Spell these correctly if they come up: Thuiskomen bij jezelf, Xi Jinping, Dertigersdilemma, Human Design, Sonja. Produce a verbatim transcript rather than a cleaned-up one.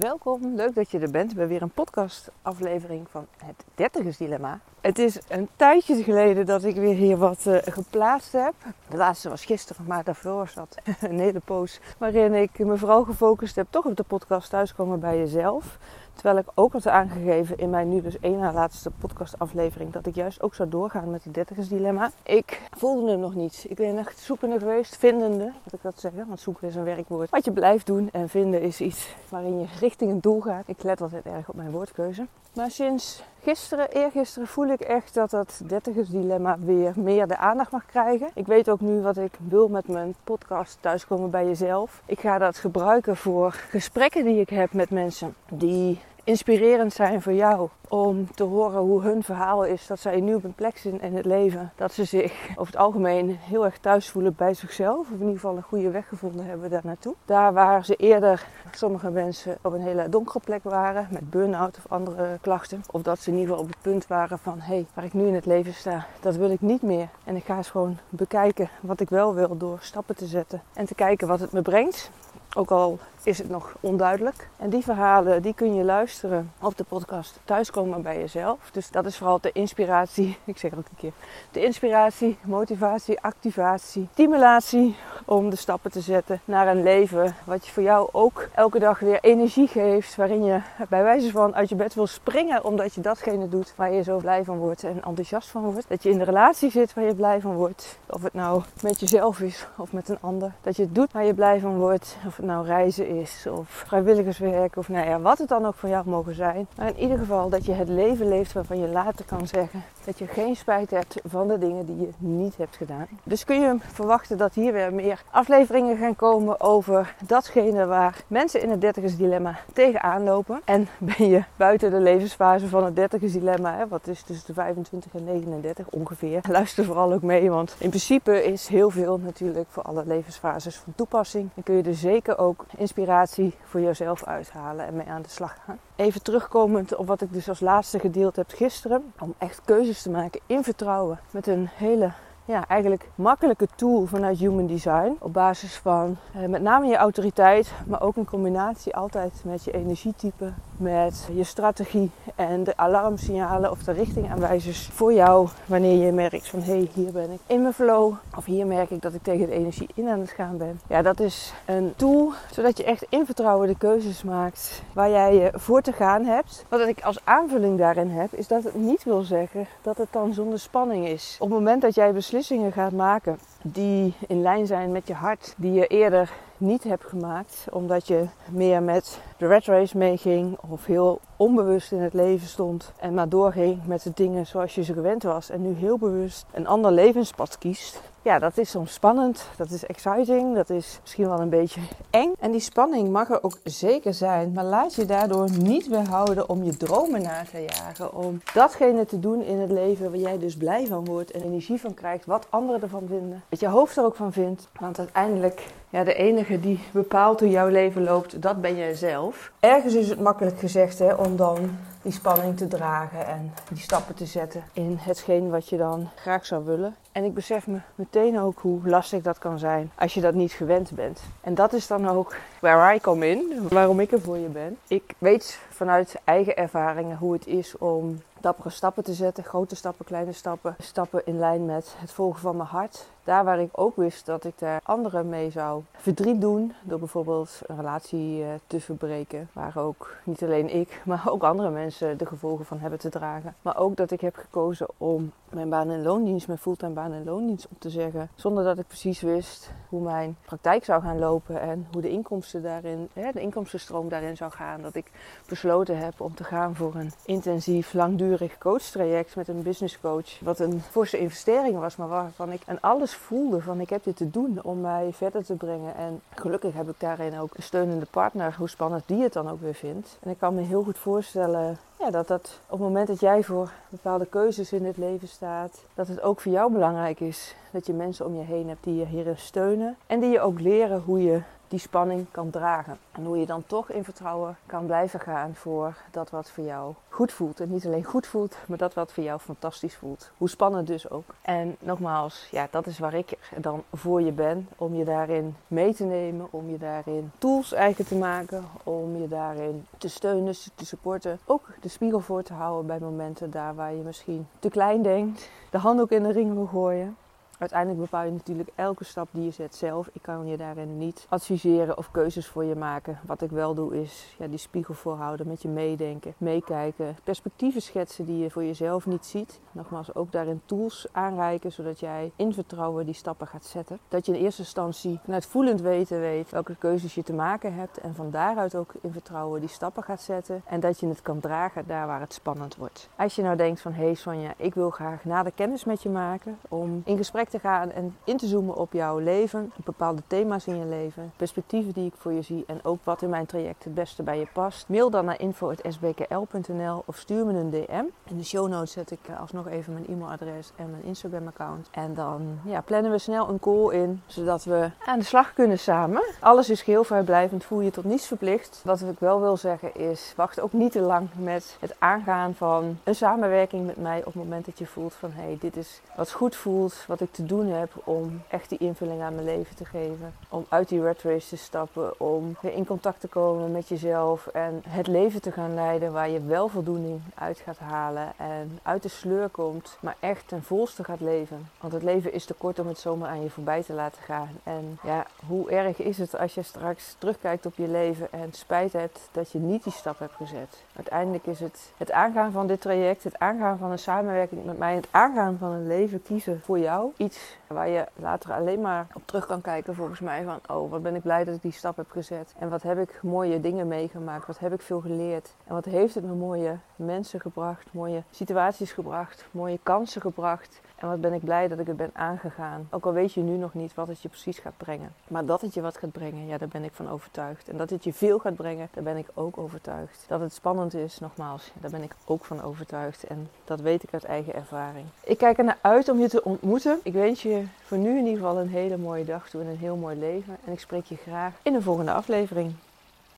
Welkom, leuk dat je er bent bij weer een podcastaflevering van het Dertigersdilemma. Het is een tijdje geleden dat ik weer hier wat uh, geplaatst heb. De laatste was gisteren, maar daarvoor zat een hele poos waarin ik me vooral gefocust heb toch op de podcast Thuiskomen bij jezelf. Terwijl ik ook had aangegeven in mijn nu dus één na laatste podcastaflevering dat ik juist ook zou doorgaan met het dertigersdilemma. Ik voelde hem nog niet. Ik ben echt zoekende geweest, vindende, moet ik dat zeggen, want zoeken is een werkwoord. Wat je blijft doen en vinden is iets waarin je richting een doel gaat. Ik let altijd erg op mijn woordkeuze. Maar sinds gisteren, eergisteren voel ik echt dat dat dertigersdilemma weer meer de aandacht mag krijgen. Ik weet ook nu wat ik wil met mijn podcast Thuiskomen bij jezelf. Ik ga dat gebruiken voor gesprekken die ik heb met mensen die inspirerend zijn voor jou. Om te horen hoe hun verhaal is dat zij nu op een plek zijn in het leven. Dat ze zich over het algemeen heel erg thuis voelen bij zichzelf. Of in ieder geval een goede weg gevonden hebben daar naartoe. Daar waar ze eerder, sommige mensen, op een hele donkere plek waren. Met burn-out of andere klachten. Of dat ze in ieder geval op het punt waren van, hé, hey, waar ik nu in het leven sta, dat wil ik niet meer. En ik ga eens gewoon bekijken wat ik wel wil door stappen te zetten. En te kijken wat het me brengt. Ook al is het nog onduidelijk. En die verhalen die kun je luisteren op de podcast Thuiskomen bij jezelf. Dus dat is vooral de inspiratie. Ik zeg het ook een keer. De inspiratie, motivatie, activatie, stimulatie. Om de stappen te zetten naar een leven wat je voor jou ook elke dag weer energie geeft. Waarin je bij wijze van uit je bed wil springen. Omdat je datgene doet waar je zo blij van wordt en enthousiast van wordt. Dat je in de relatie zit waar je blij van wordt. Of het nou met jezelf is of met een ander. Dat je het doet waar je blij van wordt. Of het nou reizen is of vrijwilligerswerk of nou ja, wat het dan ook voor jou mogen zijn. Maar in ieder geval dat je het leven leeft waarvan je later kan zeggen dat je geen spijt hebt van de dingen die je niet hebt gedaan. Dus kun je verwachten dat hier weer meer afleveringen gaan komen over datgene waar mensen in het dertigersdilemma tegenaan lopen. En ben je buiten de levensfase van het dertigersdilemma, hè, wat is tussen de vijfentwintig en negenendertig ongeveer. Luister vooral ook mee, want in principe is heel veel natuurlijk voor alle levensfases van toepassing. Dan kun je er zeker ook inspiratie voor jezelf uithalen en mee aan de slag gaan. Even terugkomend op wat ik dus als laatste gedeeld heb gisteren. Om echt keuzes te maken in vertrouwen. Met een hele, ja, eigenlijk makkelijke tool vanuit Human Design. Op basis van eh, met name je autoriteit. Maar ook een combinatie altijd met je energietype. Met je strategie en de alarmsignalen of de richtingaanwijzers voor jou. Wanneer je merkt van, hé, hey, hier ben ik in mijn flow. Of hier merk ik dat ik tegen de energie in aan het gaan ben. Ja, dat is een tool zodat je echt in vertrouwen de keuzes maakt waar jij je voor te gaan hebt. Wat ik als aanvulling daarin heb, is dat het niet wil zeggen dat het dan zonder spanning is. Op het moment dat jij beslissingen gaat maken die in lijn zijn met je hart, die je eerder niet hebt gemaakt, omdat je meer met de rat race meeging of heel onbewust in het leven stond en maar doorging met de dingen zoals je ze gewend was en nu heel bewust een ander levenspad kiest. Ja, dat is soms spannend, dat is exciting, dat is misschien wel een beetje eng. En die spanning mag er ook zeker zijn, maar laat je daardoor niet weerhouden om je dromen na te jagen. Om datgene te doen in het leven waar jij dus blij van wordt en energie van krijgt, wat anderen ervan vinden. Wat je hoofd er ook van vindt, want uiteindelijk, ja, de enige die bepaalt hoe jouw leven loopt, dat ben jij zelf. Ergens is het makkelijk gezegd, hè, om dan die spanning te dragen en die stappen te zetten in hetgeen wat je dan graag zou willen. En ik besef me meteen ook hoe lastig dat kan zijn als je dat niet gewend bent. En dat is dan ook waar ik kom in, waarom ik er voor je ben. Ik weet vanuit eigen ervaringen hoe het is om dappere stappen te zetten, grote stappen, kleine stappen. Stappen in lijn met het volgen van mijn hart. Daar waar ik ook wist dat ik daar anderen mee zou verdriet doen. Door bijvoorbeeld een relatie te verbreken. Waar ook niet alleen ik, maar ook andere mensen de gevolgen van hebben te dragen. Maar ook dat ik heb gekozen om mijn baan en loondienst, mijn fulltime baan en loondienst op te zeggen. Zonder dat ik precies wist hoe mijn praktijk zou gaan lopen. En hoe de inkomsten daarin, de inkomstenstroom daarin zou gaan. Dat ik besloten heb om te gaan voor een intensief, langdurig coachtraject met een businesscoach, wat een forse investering was, maar waarvan ik en alles voelde van ik heb dit te doen om mij verder te brengen. En gelukkig heb ik daarin ook een steunende partner, hoe spannend die het dan ook weer vindt. En ik kan me heel goed voorstellen, ja, dat dat op het moment dat jij voor bepaalde keuzes in het leven staat, dat het ook voor jou belangrijk is dat je mensen om je heen hebt die je hierin steunen en die je ook leren hoe je die spanning kan dragen. En hoe je dan toch in vertrouwen kan blijven gaan voor dat wat voor jou goed voelt. En niet alleen goed voelt, maar dat wat voor jou fantastisch voelt. Hoe spannend dus ook. En nogmaals, ja, dat is waar ik dan voor je ben. Om je daarin mee te nemen, om je daarin tools eigenlijk te maken. Om je daarin te steunen, te supporten. Ook de spiegel voor te houden bij momenten daar waar je misschien te klein denkt. De handdoek in de ring wil gooien. Uiteindelijk bepaal je natuurlijk elke stap die je zet zelf. Ik kan je daarin niet adviseren of keuzes voor je maken. Wat ik wel doe is ja, die spiegel voorhouden, met je meedenken, meekijken. Perspectieven schetsen die je voor jezelf niet ziet. Nogmaals, ook daarin tools aanreiken, zodat jij in vertrouwen die stappen gaat zetten. Dat je in eerste instantie vanuit voelend weten weet welke keuzes je te maken hebt. En van daaruit ook in vertrouwen die stappen gaat zetten. En dat je het kan dragen daar waar het spannend wordt. Als je nou denkt van, hé hey Sonja, ik wil graag nader kennis met je maken om in gesprek te gaan en in te zoomen op jouw leven, bepaalde thema's in je leven, perspectieven die ik voor je zie en ook wat in mijn traject het beste bij je past. Mail dan naar info at s b k l punt n l of stuur me een D M. In de show notes zet ik alsnog even mijn e-mailadres en mijn Instagram account. En dan ja, plannen we snel een call in, zodat we aan de slag kunnen samen. Alles is geheel vrijblijvend, voel je tot niets verplicht. Wat ik wel wil zeggen is, wacht ook niet te lang met het aangaan van een samenwerking met mij op het moment dat je voelt van, hé, hey, dit is wat goed voelt, wat ik te doen heb om echt die invulling aan mijn leven te geven. Om uit die rat race te stappen, om weer in contact te komen met jezelf en het leven te gaan leiden waar je wel voldoening uit gaat halen en uit de sleur komt, maar echt ten volste gaat leven. Want het leven is te kort om het zomaar aan je voorbij te laten gaan. En ja, hoe erg is het als je straks terugkijkt op je leven en spijt hebt dat je niet die stap hebt gezet. Uiteindelijk is het het aangaan van dit traject, het aangaan van een samenwerking met mij, het aangaan van een leven kiezen voor jou, iets waar je later alleen maar op terug kan kijken volgens mij van, oh, wat ben ik blij dat ik die stap heb gezet. En wat heb ik mooie dingen meegemaakt, wat heb ik veel geleerd. En wat heeft het me mooie mensen gebracht, mooie situaties gebracht, mooie kansen gebracht. En wat ben ik blij dat ik het ben aangegaan. Ook al weet je nu nog niet wat het je precies gaat brengen. Maar dat het je wat gaat brengen, ja, daar ben ik van overtuigd. En dat het je veel gaat brengen, daar ben ik ook overtuigd. Dat het spannend is, nogmaals, daar ben ik ook van overtuigd. En dat weet ik uit eigen ervaring. Ik kijk ernaar uit om je te ontmoeten. Ik wens je voor nu in ieder geval een hele mooie dag toe en een heel mooi leven. En ik spreek je graag in de volgende aflevering.